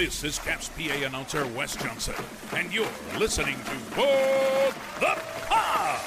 This is Caps PA announcer Wes Johnson, and you're listening to What the Puck!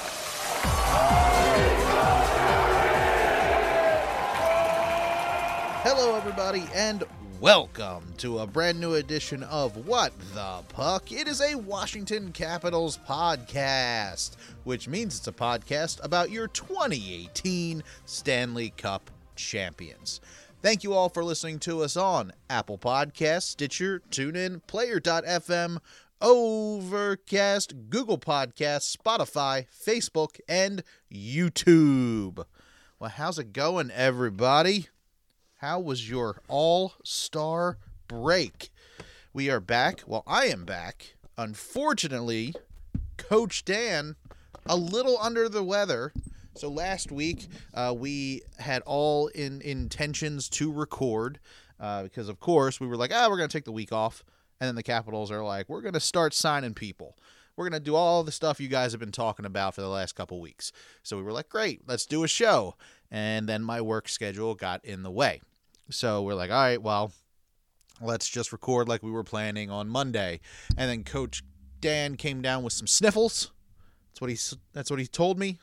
Hello, everybody, and welcome to a brand new edition of What the Puck. It is a Washington Capitals podcast, which means it's a podcast about your 2018 Stanley Cup champions. Thank you all for listening to us on Apple Podcasts, Stitcher, TuneIn, Player.fm, Overcast, Google Podcasts, Spotify, Facebook, and YouTube. Well, how's it going, everybody? How was your all-star break? We are back. Well, I am back. Unfortunately, Coach Dan, a little under the weather. So last week, we had all intentions to record because, of course, we were like, we're going to take the week off. And then the Capitals are like, we're going to start signing people. We're going to do all the stuff you guys have been talking about for the last couple weeks. So we were like, great, let's do a show. And then my work schedule got in the way. So we're like, all right, well, let's just record like we were planning on Monday. And then Coach Dan came down with some sniffles. That's what he told me.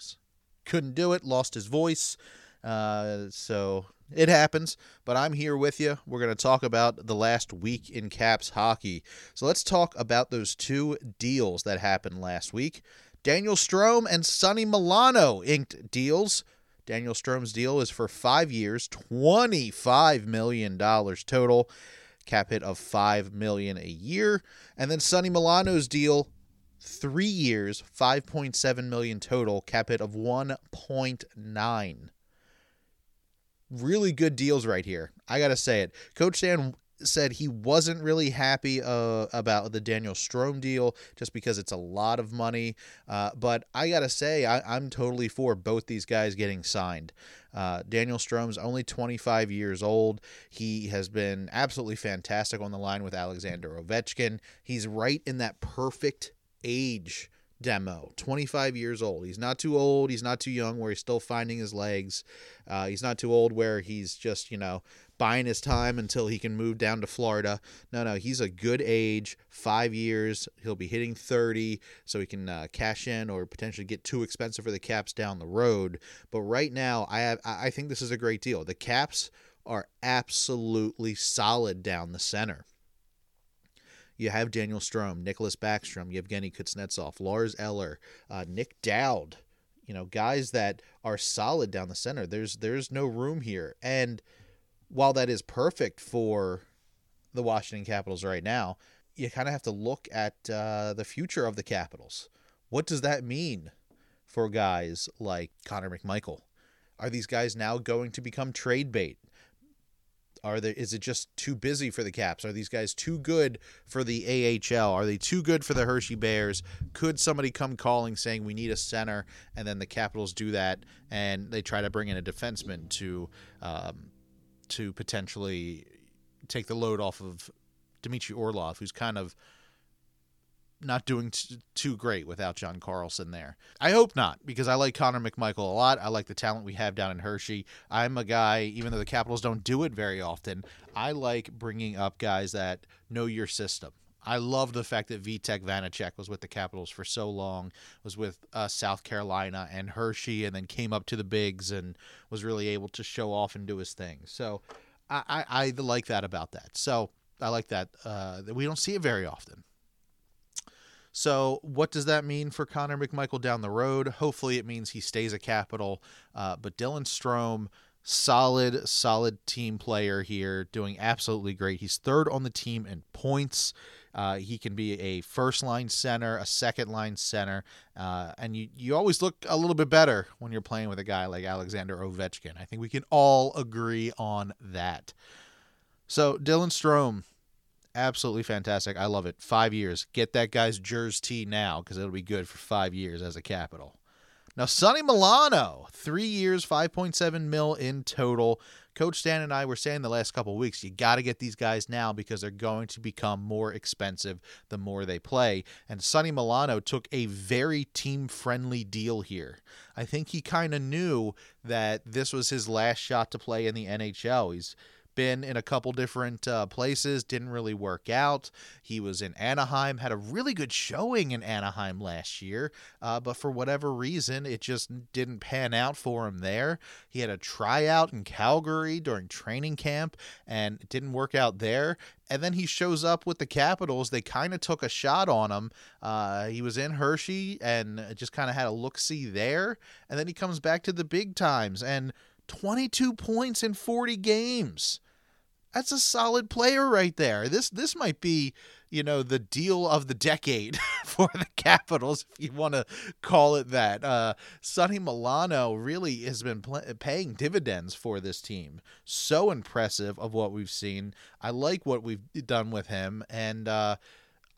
Couldn't do it, lost his voice, so it happens, but I'm here with you. We're going to talk about the last week in Caps hockey, so let's talk about those two deals that happened last week. Daniel Strome and Sonny Milano inked deals. Daniel Strome's deal is for 5 years, $25 million total, cap hit of $5 million a year, and then Sonny Milano's deal, 3 years, $5.7 million total, cap hit of $1.9. Really good deals right here. I got to say it. Coach Dan said he wasn't really happy about the Daniel Strome deal just because it's a lot of money. But I got to say, I'm totally for both these guys getting signed. Daniel Strome's only 25 years old. He has been absolutely fantastic on the line with Alexander Ovechkin. He's right in that perfect age demo, 25 years old. He's not too old. He's not too young where he's still finding his legs. He's not too old where he's just, buying his time until he can move down to Florida. No, he's a good age, 5 years. He'll be hitting 30, so he can cash in or potentially get too expensive for the Caps down the road. But right now, I think this is a great deal. The Caps are absolutely solid down the center. You have Daniel Strome, Nicholas Backstrom, Evgeny Kuznetsov, Lars Eller, Nick Dowd, guys that are solid down the center. There's no room here. And while that is perfect for the Washington Capitals right now, you kind of have to look at the future of the Capitals. What does that mean for guys like Connor McMichael? Are these guys now going to become trade bait? Is it just too busy for the Caps? Are these guys too good for the AHL? Are they too good for the Hershey Bears? Could somebody come calling saying we need a center, and then the Capitals do that, and they try to bring in a defenseman to potentially take the load off of Dmitry Orlov, who's kind of not doing too great without John Carlson there. I hope not, because I like Connor McMichael a lot. I like the talent we have down in Hershey. I'm a guy, even though the Capitals don't do it very often, I like bringing up guys that know your system. I love the fact that Vitek Vanacek was with the Capitals for so long, was with South Carolina and Hershey, and then came up to the bigs and was really able to show off and do his thing. So I like that about that. So I like that we don't see it very often. So what does that mean for Connor McMichael down the road? Hopefully it means he stays a Capital. But Dylan Strome, solid team player here, doing absolutely great. He's third on the team in points. He can be a first-line center, a second-line center. And you always look a little bit better when you're playing with a guy like Alexander Ovechkin. I think we can all agree on that. So Dylan Strome, absolutely fantastic. I love it. 5 years. Get that guy's jersey now because it'll be good for 5 years as a Capital. Now, Sonny Milano, 3 years, $5.7 million in total. Coach Dan and I were saying the last couple of weeks, you got to get these guys now because they're going to become more expensive the more they play. And Sonny Milano took a very team-friendly deal here. I think he kind of knew that this was his last shot to play in the NHL. He's been in a couple different places, didn't really work out. He was in Anaheim, had a really good showing in Anaheim last year, but for whatever reason, it just didn't pan out for him there. He had a tryout in Calgary during training camp, and it didn't work out there. And then he shows up with the Capitals. They kind of took a shot on him. He was in Hershey and just kind of had a look-see there. And then he comes back to the big times and 22 points in 40 games. That's a solid player right there. This might be, you know, the deal of the decade for the Capitals, if you want to call it that. Sonny Milano really has been paying dividends for this team. So impressive of what we've seen. I like what we've done with him, and I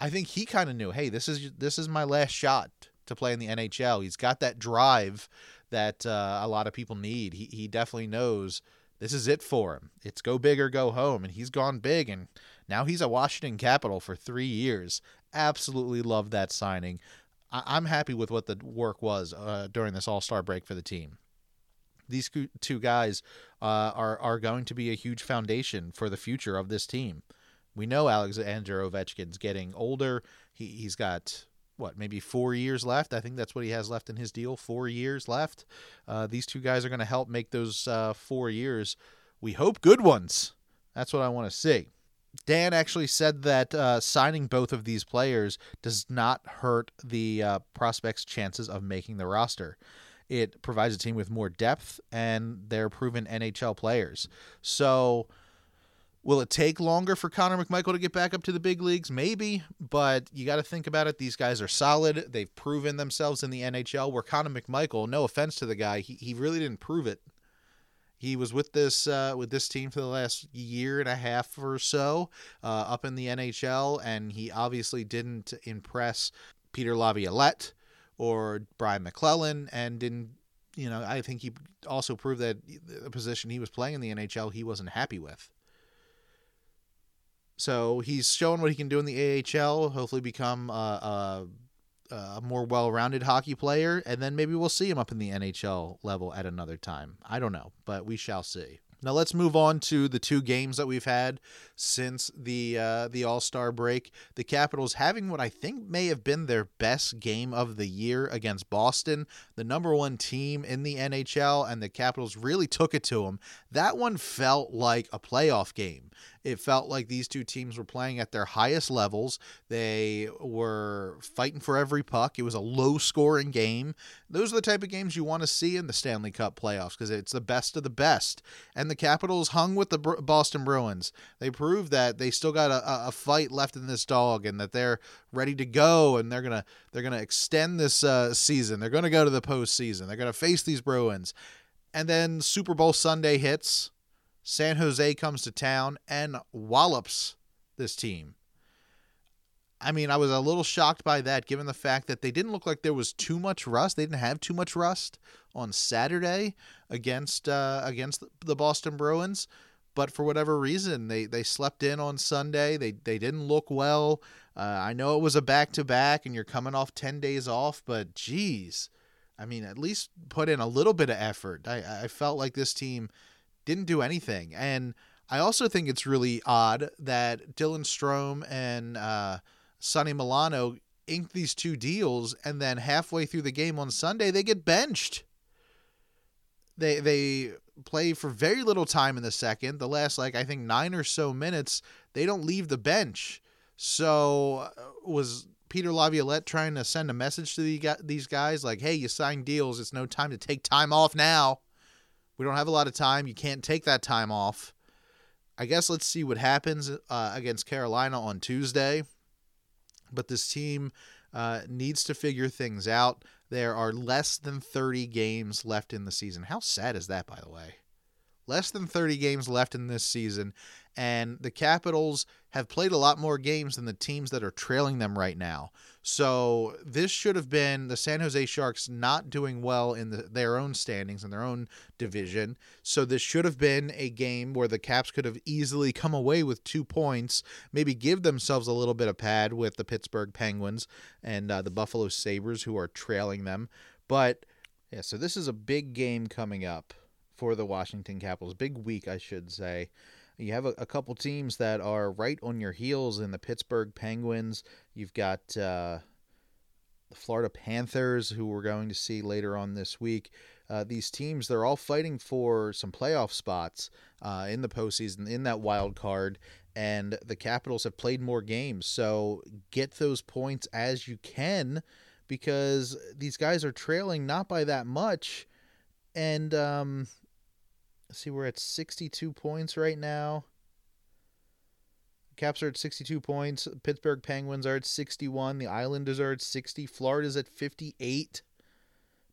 think he kind of knew, hey, this is my last shot to play in the NHL. He's got that drive that a lot of people need. He definitely knows. This is it for him. It's go big or go home, and he's gone big, and now he's a Washington Capital for 3 years. Absolutely love that signing. I'm happy with what the work was during this All-Star break for the team. These two guys are going to be a huge foundation for the future of this team. We know Alexander Ovechkin's getting older. He's got maybe 4 years left. I think that's what he has left in his deal, 4 years left. These two guys are going to help make those 4 years, we hope, good ones. That's what I want to see. Dan actually said that signing both of these players does not hurt the prospects' chances of making the roster. It provides a team with more depth, and they're proven NHL players. So will it take longer for Connor McMichael to get back up to the big leagues? Maybe, but you got to think about it. These guys are solid. They've proven themselves in the NHL, where Connor McMichael, no offense to the guy, he really didn't prove it. He was with this team for the last year and a half or so up in the NHL, and he obviously didn't impress Peter Laviolette or Brian McClellan, and didn't, you know, I think he also proved that the position he was playing in the NHL he wasn't happy with. So he's shown what he can do in the AHL, hopefully become a more well-rounded hockey player, and then maybe we'll see him up in the NHL level at another time. I don't know, but we shall see. Now let's move on to the two games that we've had since the All-Star break. The Capitals having what I think may have been their best game of the year against Boston, the number one team in the NHL, and the Capitals really took it to them. That one felt like a playoff game. It felt like these two teams were playing at their highest levels. They were fighting for every puck. It was a low-scoring game. Those are the type of games you want to see in the Stanley Cup playoffs because it's the best of the best. And the Capitals hung with the Boston Bruins. They proved that they still got a fight left in this dog and that they're ready to go, and they're gonna extend this season. They're going to go to the postseason. They're going to face these Bruins. And then Super Bowl Sunday hits. San Jose comes to town and wallops this team. I mean, I was a little shocked by that, given the fact that they didn't look like there was too much rust. They didn't have too much rust on Saturday against the Boston Bruins. But for whatever reason, they slept in on Sunday. They didn't look well. I know it was a back-to-back, and you're coming off 10 days off, but geez. I mean, at least put in a little bit of effort. I felt like this team didn't do anything. And I also think it's really odd that Dylan Strome and Sonny Milano inked these two deals, and then halfway through the game on Sunday, they get benched. They play for very little time in the second. The last, I think 9 or so minutes, they don't leave the bench. So was Peter Laviolette trying to send a message to these guys like, hey, you signed deals. It's no time to take time off now. We don't have a lot of time. You can't take that time off. I guess let's see what happens against Carolina on Tuesday. But this team needs to figure things out. There are less than 30 games left in the season. How sad is that, by the way? Less than 30 games left in this season. And the Capitals have played a lot more games than the teams that are trailing them right now. So this should have been the San Jose Sharks not doing well in their own standings and their own division. So this should have been a game where the Caps could have easily come away with 2 points, maybe give themselves a little bit of pad with the Pittsburgh Penguins and the Buffalo Sabres, who are trailing them. But yeah, so this is a big game coming up for the Washington Capitals. Big week, I should say. You have a couple teams that are right on your heels in the Pittsburgh Penguins. You've got the Florida Panthers, who we're going to see later on this week. These teams, they're all fighting for some playoff spots in the postseason, in that wild card. And the Capitals have played more games. So get those points as you can, because these guys are trailing not by that much. And see, we're at 62 points right now. Caps are at 62 points. Pittsburgh Penguins are at 61. The Islanders are at 60. Florida's at 58.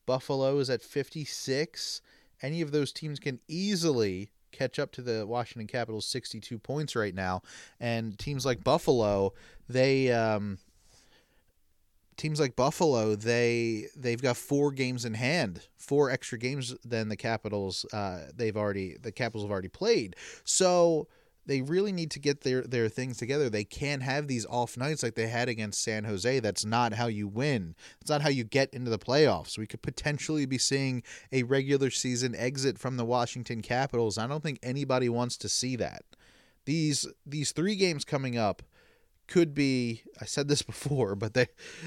Buffalo is at 56. Any of those teams can easily catch up to the Washington Capitals, 62 points right now. And teams like Buffalo, they've got 4 games in hand, 4 extra games than the Capitals. The Capitals have already played. So they really need to get their things together. They can't have these off nights like they had against San Jose. That's not how you win. That's not how you get into the playoffs. We could potentially be seeing a regular season exit from the Washington Capitals. I don't think anybody wants to see that. These 3 games coming up could be, I said this before, but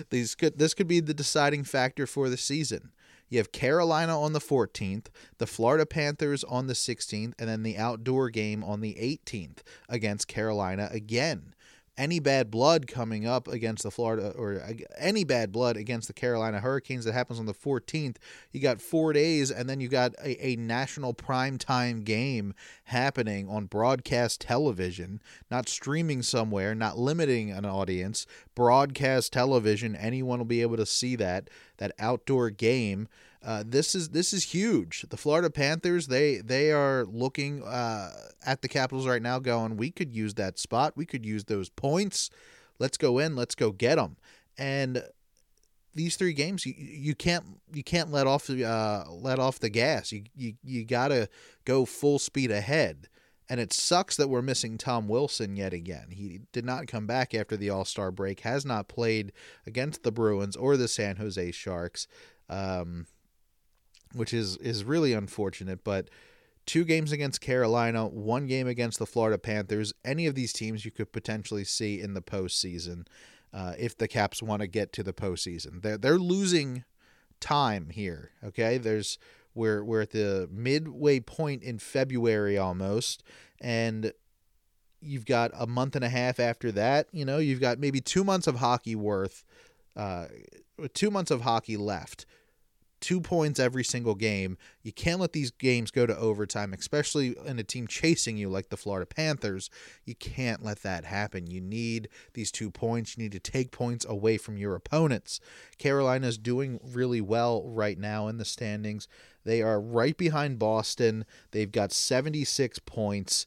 this could be the deciding factor for the season. You have Carolina on the 14th, the Florida Panthers on the 16th, and then the outdoor game on the 18th against Carolina again. Any bad blood coming up against the Florida, or any bad blood against the Carolina Hurricanes that happens on the 14th, you got 4 days, and then you got a national primetime game happening on broadcast television, not streaming somewhere, not limiting an audience, broadcast television. Anyone will be able to see that outdoor game. This is huge. The Florida Panthers, they are looking at the Capitals right now going, we could use that spot. We could use those points. Let's go in. Let's go get them. And these 3 games, you can't let off the gas. You got to go full speed ahead. And it sucks that we're missing Tom Wilson yet again. He did not come back after the All-Star break, has not played against the Bruins or the San Jose Sharks. Which is really unfortunate, but 2 games against Carolina, 1 game against the Florida Panthers. Any of these teams you could potentially see in the postseason if the Caps want to get to the postseason. They're losing time here, okay? We're at the midway point in February almost, and you've got a month and a half after that. You know, you've got maybe 2 months of hockey 2 months of hockey left. 2 points every single game. You can't let these games go to overtime, especially in a team chasing you like the Florida Panthers. You can't let that happen. You need these 2 points. You need to take points away from your opponents. Carolina's doing really well right now in the standings. They are right behind Boston. They've got 76 points.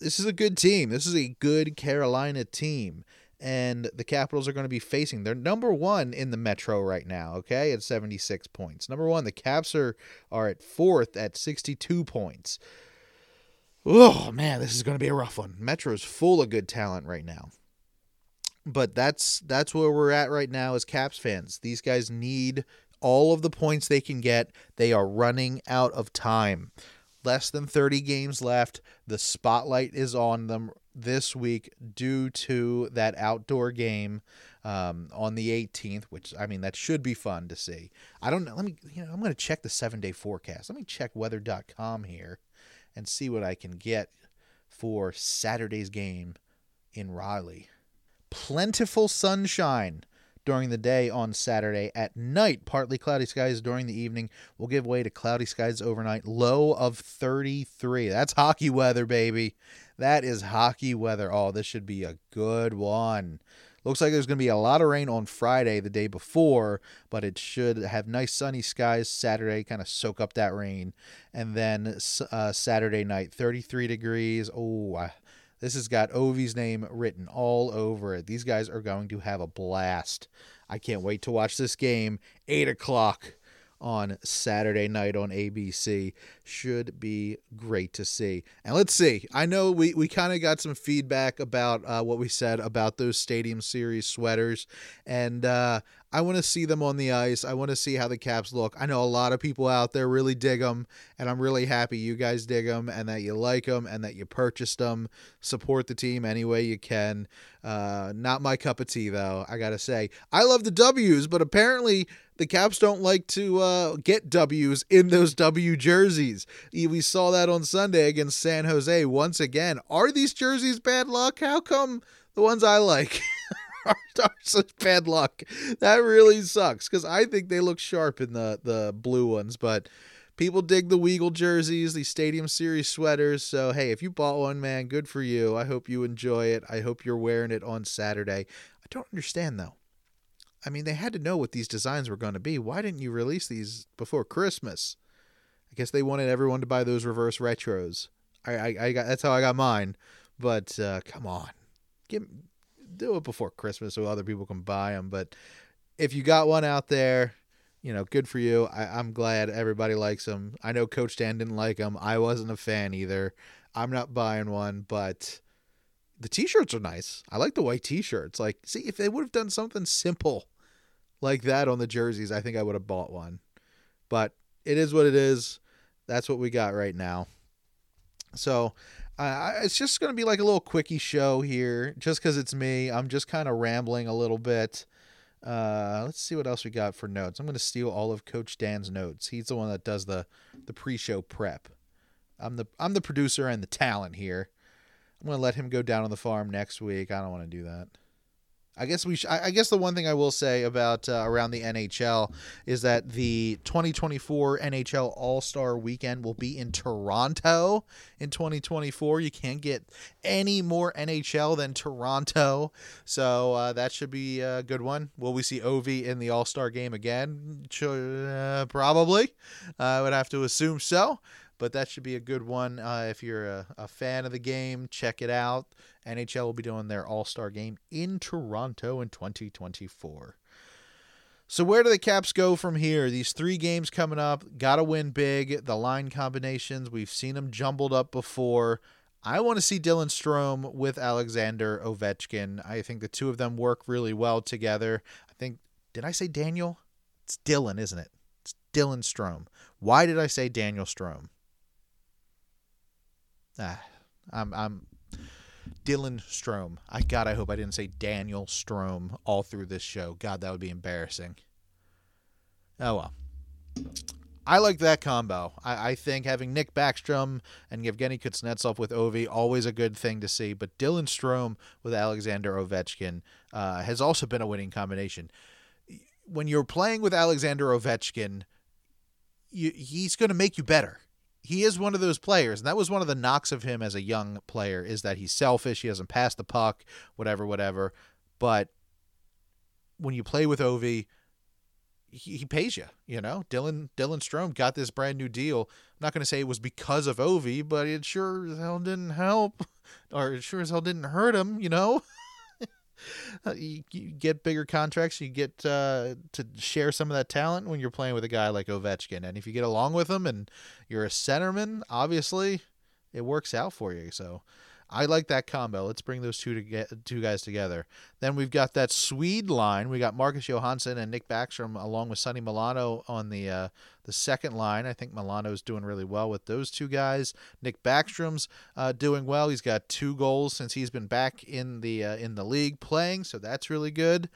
This is a good team. This is a good Carolina team. And the Capitals are going to be facing. They're number 1 in the Metro right now, okay, at 76 points. Number 1, the Caps are at 4th at 62 points. Oh, man, this is going to be a rough one. Metro's full of good talent right now. But that's where we're at right now as Caps fans. These guys need all of the points they can get. They are running out of time. Less than 30 games left. The spotlight is on them this week due to that outdoor game on the 18th, which, I mean, that should be fun to see. I don't know. I'm going to check the 7-day forecast. Let me check weather.com here and see what I can get for Saturday's game in Raleigh. Plentiful sunshine during the day on Saturday. At night, partly cloudy skies during the evening will give way to cloudy skies overnight. Low of 33. That's hockey weather, baby. That is hockey weather. Oh, this should be a good one. Looks like there's going to be a lot of rain on Friday, the day before, but it should have nice sunny skies Saturday, kind of soak up that rain. And then Saturday night, 33 degrees. Oh, this has got Ovi's name written all over it. These guys are going to have a blast. I can't wait to watch this game. 8 o'clock on Saturday night on ABC. Should be great to see. And let's see. I know we kind of got some feedback about what we said about those Stadium Series sweaters. And I want to see them on the ice. I want to see how the Caps look. I know a lot of people out there really dig them, and I'm really happy you guys dig them and that you like them and that you purchased them. Support the team any way you can. Not my cup of tea, though, I got to say. I love the W's, but apparently the Caps don't like to get W's in those W jerseys. We saw that on Sunday against San Jose once again. Are these jerseys bad luck? How come the ones I like are such bad luck? That really sucks, because I think they look sharp in the blue ones, but people dig the Weagle jerseys, the Stadium Series sweaters. So hey, if you bought one, man, good for you. I hope you enjoy it. I hope you're wearing it on Saturday. I don't understand, though. I mean, they had to know what these designs were going to be. Why didn't you release these before Christmas? I guess they wanted everyone to buy those reverse retros. I got that's how I got mine. But come on, do it before Christmas so other people can buy them. But if you got one out there, you know, good for you. I'm glad everybody likes them. I know Coach Dan didn't like them. I wasn't a fan either. I'm not buying one, but the T-shirts are nice. I like the white T-shirts. Like, see, if they would have done something simple like that on the jerseys, I think I would have bought one. But it is what it is. That's what we got right now. So it's just going to be like a little quickie show here, just because it's me. I'm just kind of rambling a little bit. Let's see what else we got for notes. I'm going to steal all of Coach Dan's notes. He's the one that does the pre-show prep. I'm the producer and the talent here. I'm going to let him go down on the farm next week. I don't want to do that. I guess I guess the one thing I will say about around the NHL is that the 2024 NHL All-Star Weekend will be in Toronto in 2024. You can't get any more NHL than Toronto, so that should be a good one. Will we see Ovi in the All-Star game again? Probably. I would have to assume so. But that should be a good one. If you're a fan of the game, check it out. NHL will be doing their All-Star game in Toronto in 2024. So where do the Caps go from here? These three games coming up. Got to win big. The line combinations, we've seen them jumbled up before. I want to see Dylan Strome with Alexander Ovechkin. I think the two of them work really well together. I think, did I say Daniel? It's Dylan, isn't it? It's Dylan Strome. Why did I say Daniel Strome? I'm Dylan Strome. God, I hope I didn't say Daniel Strome all through this show. God, that would be embarrassing. Oh, well. I like that combo. I think having Nick Backstrom and Evgeny Kuznetsov with Ovi, always a good thing to see. But Dylan Strome with Alexander Ovechkin has also been a winning combination. When you're playing with Alexander Ovechkin, he's going to make you better. He is one of those players, and that was one of the knocks of him as a young player, is that he's selfish, he doesn't pass the puck, whatever. But when you play with Ovi, he pays you, you know? Dylan Strome got this brand new deal. I'm not going to say it was because of Ovi, but it sure as hell didn't help, or it sure as hell didn't hurt him, you know? You get bigger contracts, you get to share some of that talent when you're playing with a guy like Ovechkin, and if you get along with him and you're a centerman, obviously it works out for you. So I like that combo. Let's bring those two guys together. Then we've got that Swede line. We got Marcus Johansson and Nick Backstrom along with Sonny Milano on the second line. I think Milano's doing really well with those two guys. Nick Backstrom's doing well. He's got 2 goals since he's been back in the league playing, so that's really good.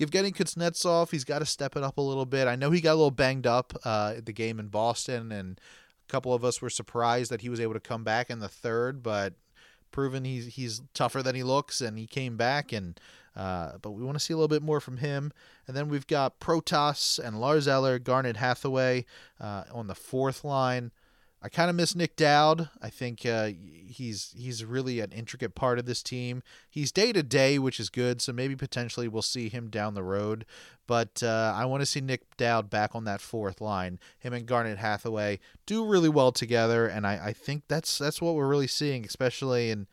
Evgeny Kuznetsov, he's got to step it up a little bit. I know he got a little banged up at the game in Boston, and a couple of us were surprised that he was able to come back in the third, but proven he's tougher than he looks, and he came back, and but we want to see a little bit more from him. And then we've got Protas and Lars Eller, Garnet Hathaway on the fourth line. I kind of miss Nick Dowd. I think he's really an intricate part of this team. He's day-to-day, which is good, so maybe potentially we'll see him down the road. But I want to see Nick Dowd back on that fourth line. Him and Garnet Hathaway do really well together, and I think that's what we're really seeing, especially in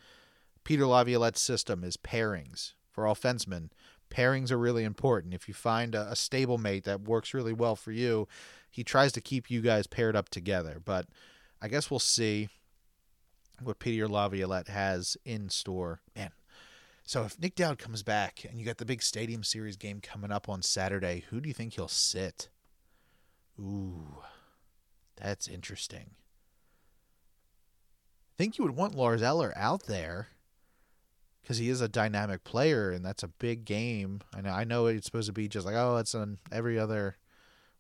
Peter Laviolette's system, is pairings for offensemen. Pairings are really important. If you find a stable mate that works really well for you, he tries to keep you guys paired up together. But I guess we'll see what Peter Laviolette has in store. Man, so if Nick Dowd comes back and you got the big Stadium Series game coming up on Saturday, who do you think he'll sit? Ooh, that's interesting. I think you would want Lars Eller out there because he is a dynamic player, and that's a big game. I know it's supposed to be just like, oh, it's on every other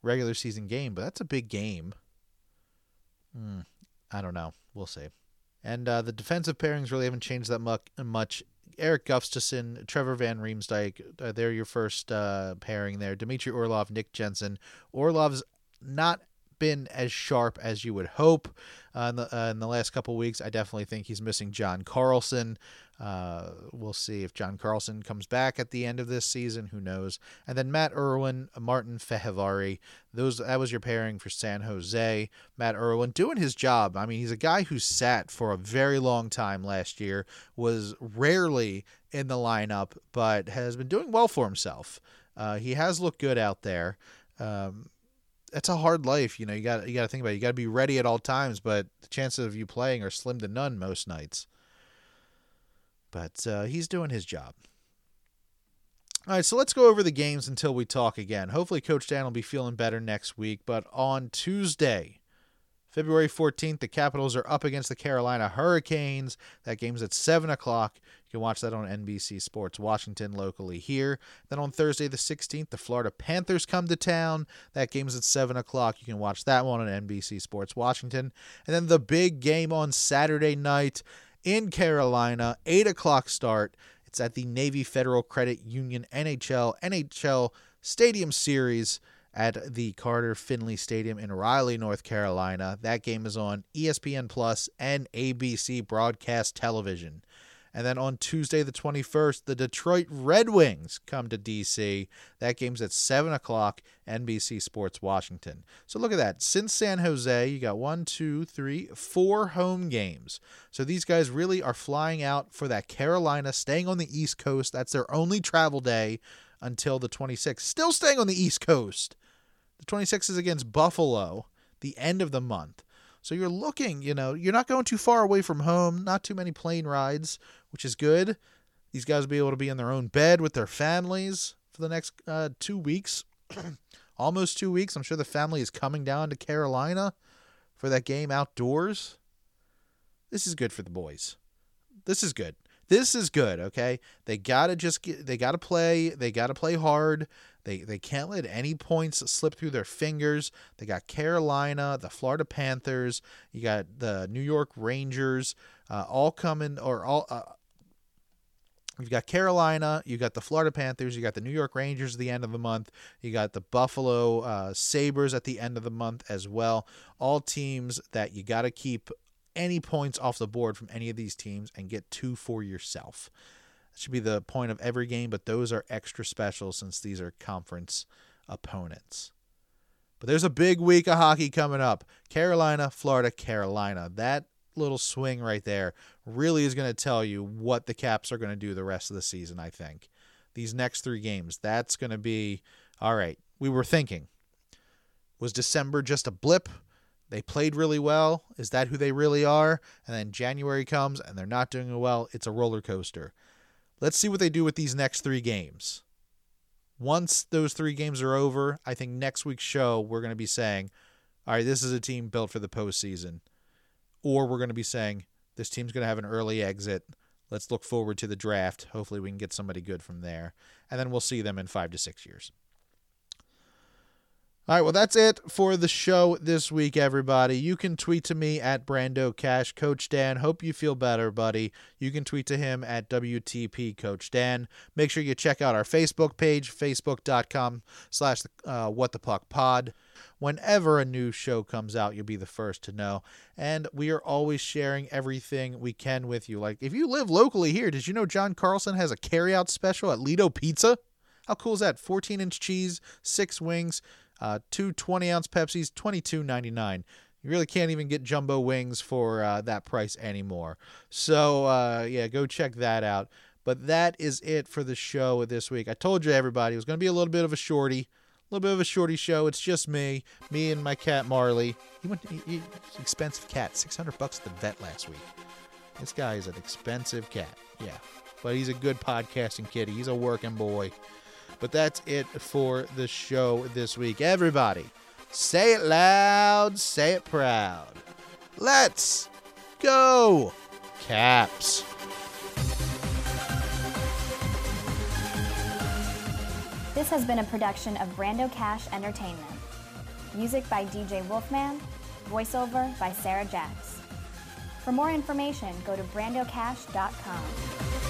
regular season game, but that's a big game. I don't know. We'll see. And the defensive pairings really haven't changed that much. Eric Gustafson, Trevor Van Riemsdyk, they're your first pairing there. Dmitry Orlov, Nick Jensen. Orlov's not been as sharp as you would hope in the last couple weeks. I definitely think he's missing John Carlson. We'll see if John Carlson comes back at the end of this season. Who knows? And then Matt Irwin, Martin Fehivari. That was your pairing for San Jose. Matt Irwin doing his job. I mean, he's a guy who sat for a very long time last year, was rarely in the lineup, but has been doing well for himself. He has looked good out there. It's a hard life. You got to think about it. You got to be ready at all times, but the chances of you playing are slim to none most nights. But he's doing his job. All right, so let's go over the games until we talk again. Hopefully Coach Dan will be feeling better next week. But on Tuesday, February 14th, the Capitals are up against the Carolina Hurricanes. That game's at 7 o'clock. You can watch that on NBC Sports Washington locally here. Then on Thursday the 16th, the Florida Panthers come to town. That game's at 7 o'clock. You can watch that one on NBC Sports Washington. And then the big game on Saturday night in Carolina, 8 o'clock start. It's at the Navy Federal Credit Union NHL Stadium Series at the Carter Finley Stadium in Raleigh, North Carolina. That game is on ESPN Plus and ABC Broadcast Television. And then on Tuesday, the 21st, the Detroit Red Wings come to D.C. That game's at 7 o'clock, NBC Sports Washington. So look at that. Since San Jose, you got 4 home games. So these guys really are flying out for that Carolina, staying on the East Coast. That's their only travel day until the 26th. Still staying on the East Coast. The 26th is against Buffalo, the end of the month. So you're looking, you're not going too far away from home, not too many plane rides, which is good. These guys will be able to be in their own bed with their families for the next 2 weeks, almost 2 weeks. I'm sure the family is coming down to Carolina for that game outdoors. This is good for the boys. This is good. Okay. They got to play hard. They can't let any points slip through their fingers. They got Carolina, the Florida Panthers, you got the New York Rangers, you've got Carolina, you got the Florida Panthers, you got the New York Rangers at the end of the month, you got the Buffalo Sabres at the end of the month as well. All teams that you got to keep any points off the board from any of these teams and get 2 for yourself. Should be the point of every game, but those are extra special since these are conference opponents. But there's a big week of hockey coming up. Carolina, Florida, Carolina. That little swing right there really is going to tell you what the Caps are going to do the rest of the season, I think. These next 3 games, that's going to be, all right, we were thinking, was December just a blip? They played really well. Is that who they really are? And then January comes and they're not doing well. It's a roller coaster. Let's see what they do with these next 3 games. Once those 3 games are over, I think next week's show we're going to be saying, all right, this is a team built for the postseason. Or we're going to be saying, this team's going to have an early exit. Let's look forward to the draft. Hopefully we can get somebody good from there. And then we'll see them in 5 to 6 years. All right, well, that's it for the show this week, everybody. You can tweet to me at Brando Cash. Coach Dan, hope you feel better, buddy. You can tweet to him at WTP Coach Dan. Make sure you check out our Facebook page, facebook.com/What the Puck Pod. Whenever a new show comes out, you'll be the first to know. And we are always sharing everything we can with you. Like, if you live locally here, did you know John Carlson has a carryout special at Lido Pizza? How cool is that? 14-inch cheese, 6 wings. 2 20-ounce Pepsis, $22.99. You really can't even get jumbo wings for that price anymore. So, yeah, go check that out. But that is it for the show this week. I told you, everybody, it was going to be a little bit of a shorty, little bit of a shorty show. It's just me and my cat Marley. He's an expensive cat. $600 at the vet last week. This guy is an expensive cat. Yeah, but he's a good podcasting kitty. He's a working boy. But that's it for the show this week. Everybody, say it loud, say it proud. Let's go Caps. This has been a production of Brando Cash Entertainment. Music by DJ Wolfman, voiceover by Sarah Jacks. For more information, go to brandocash.com.